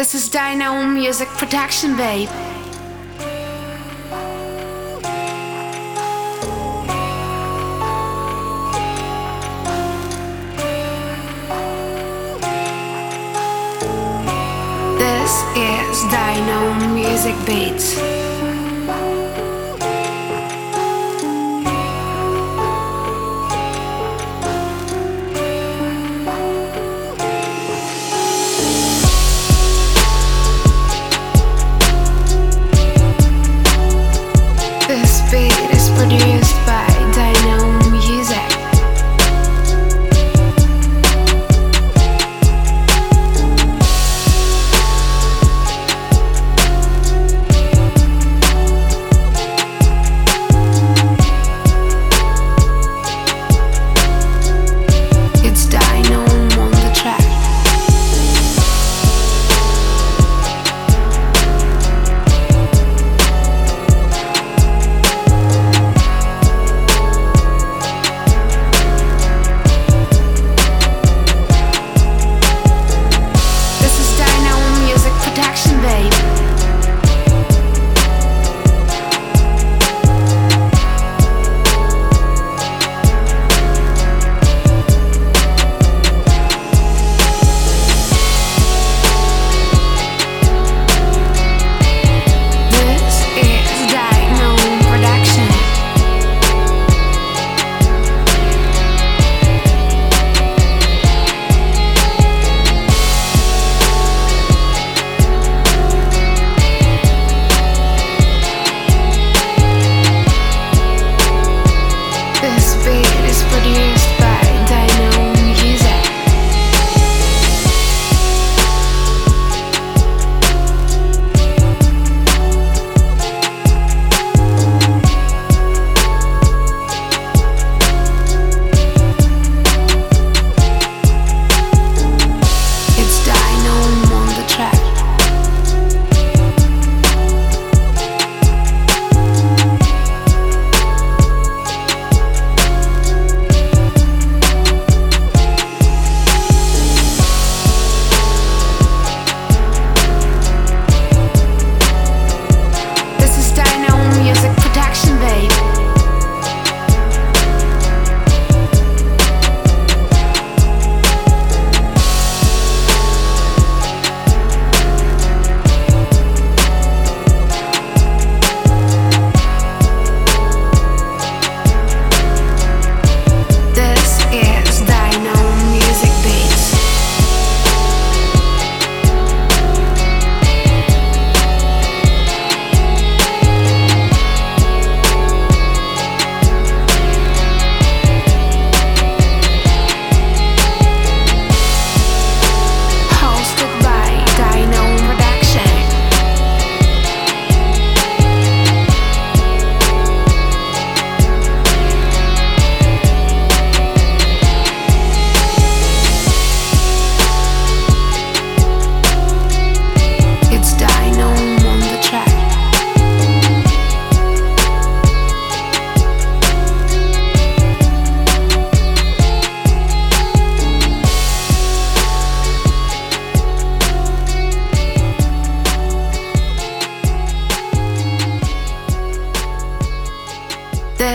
This is Dino Music Production, babe. This is Dino Music Beats. Produced by Dino Music. It's Dino on the track.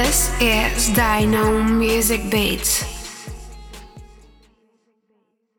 This is Dino Music Beats.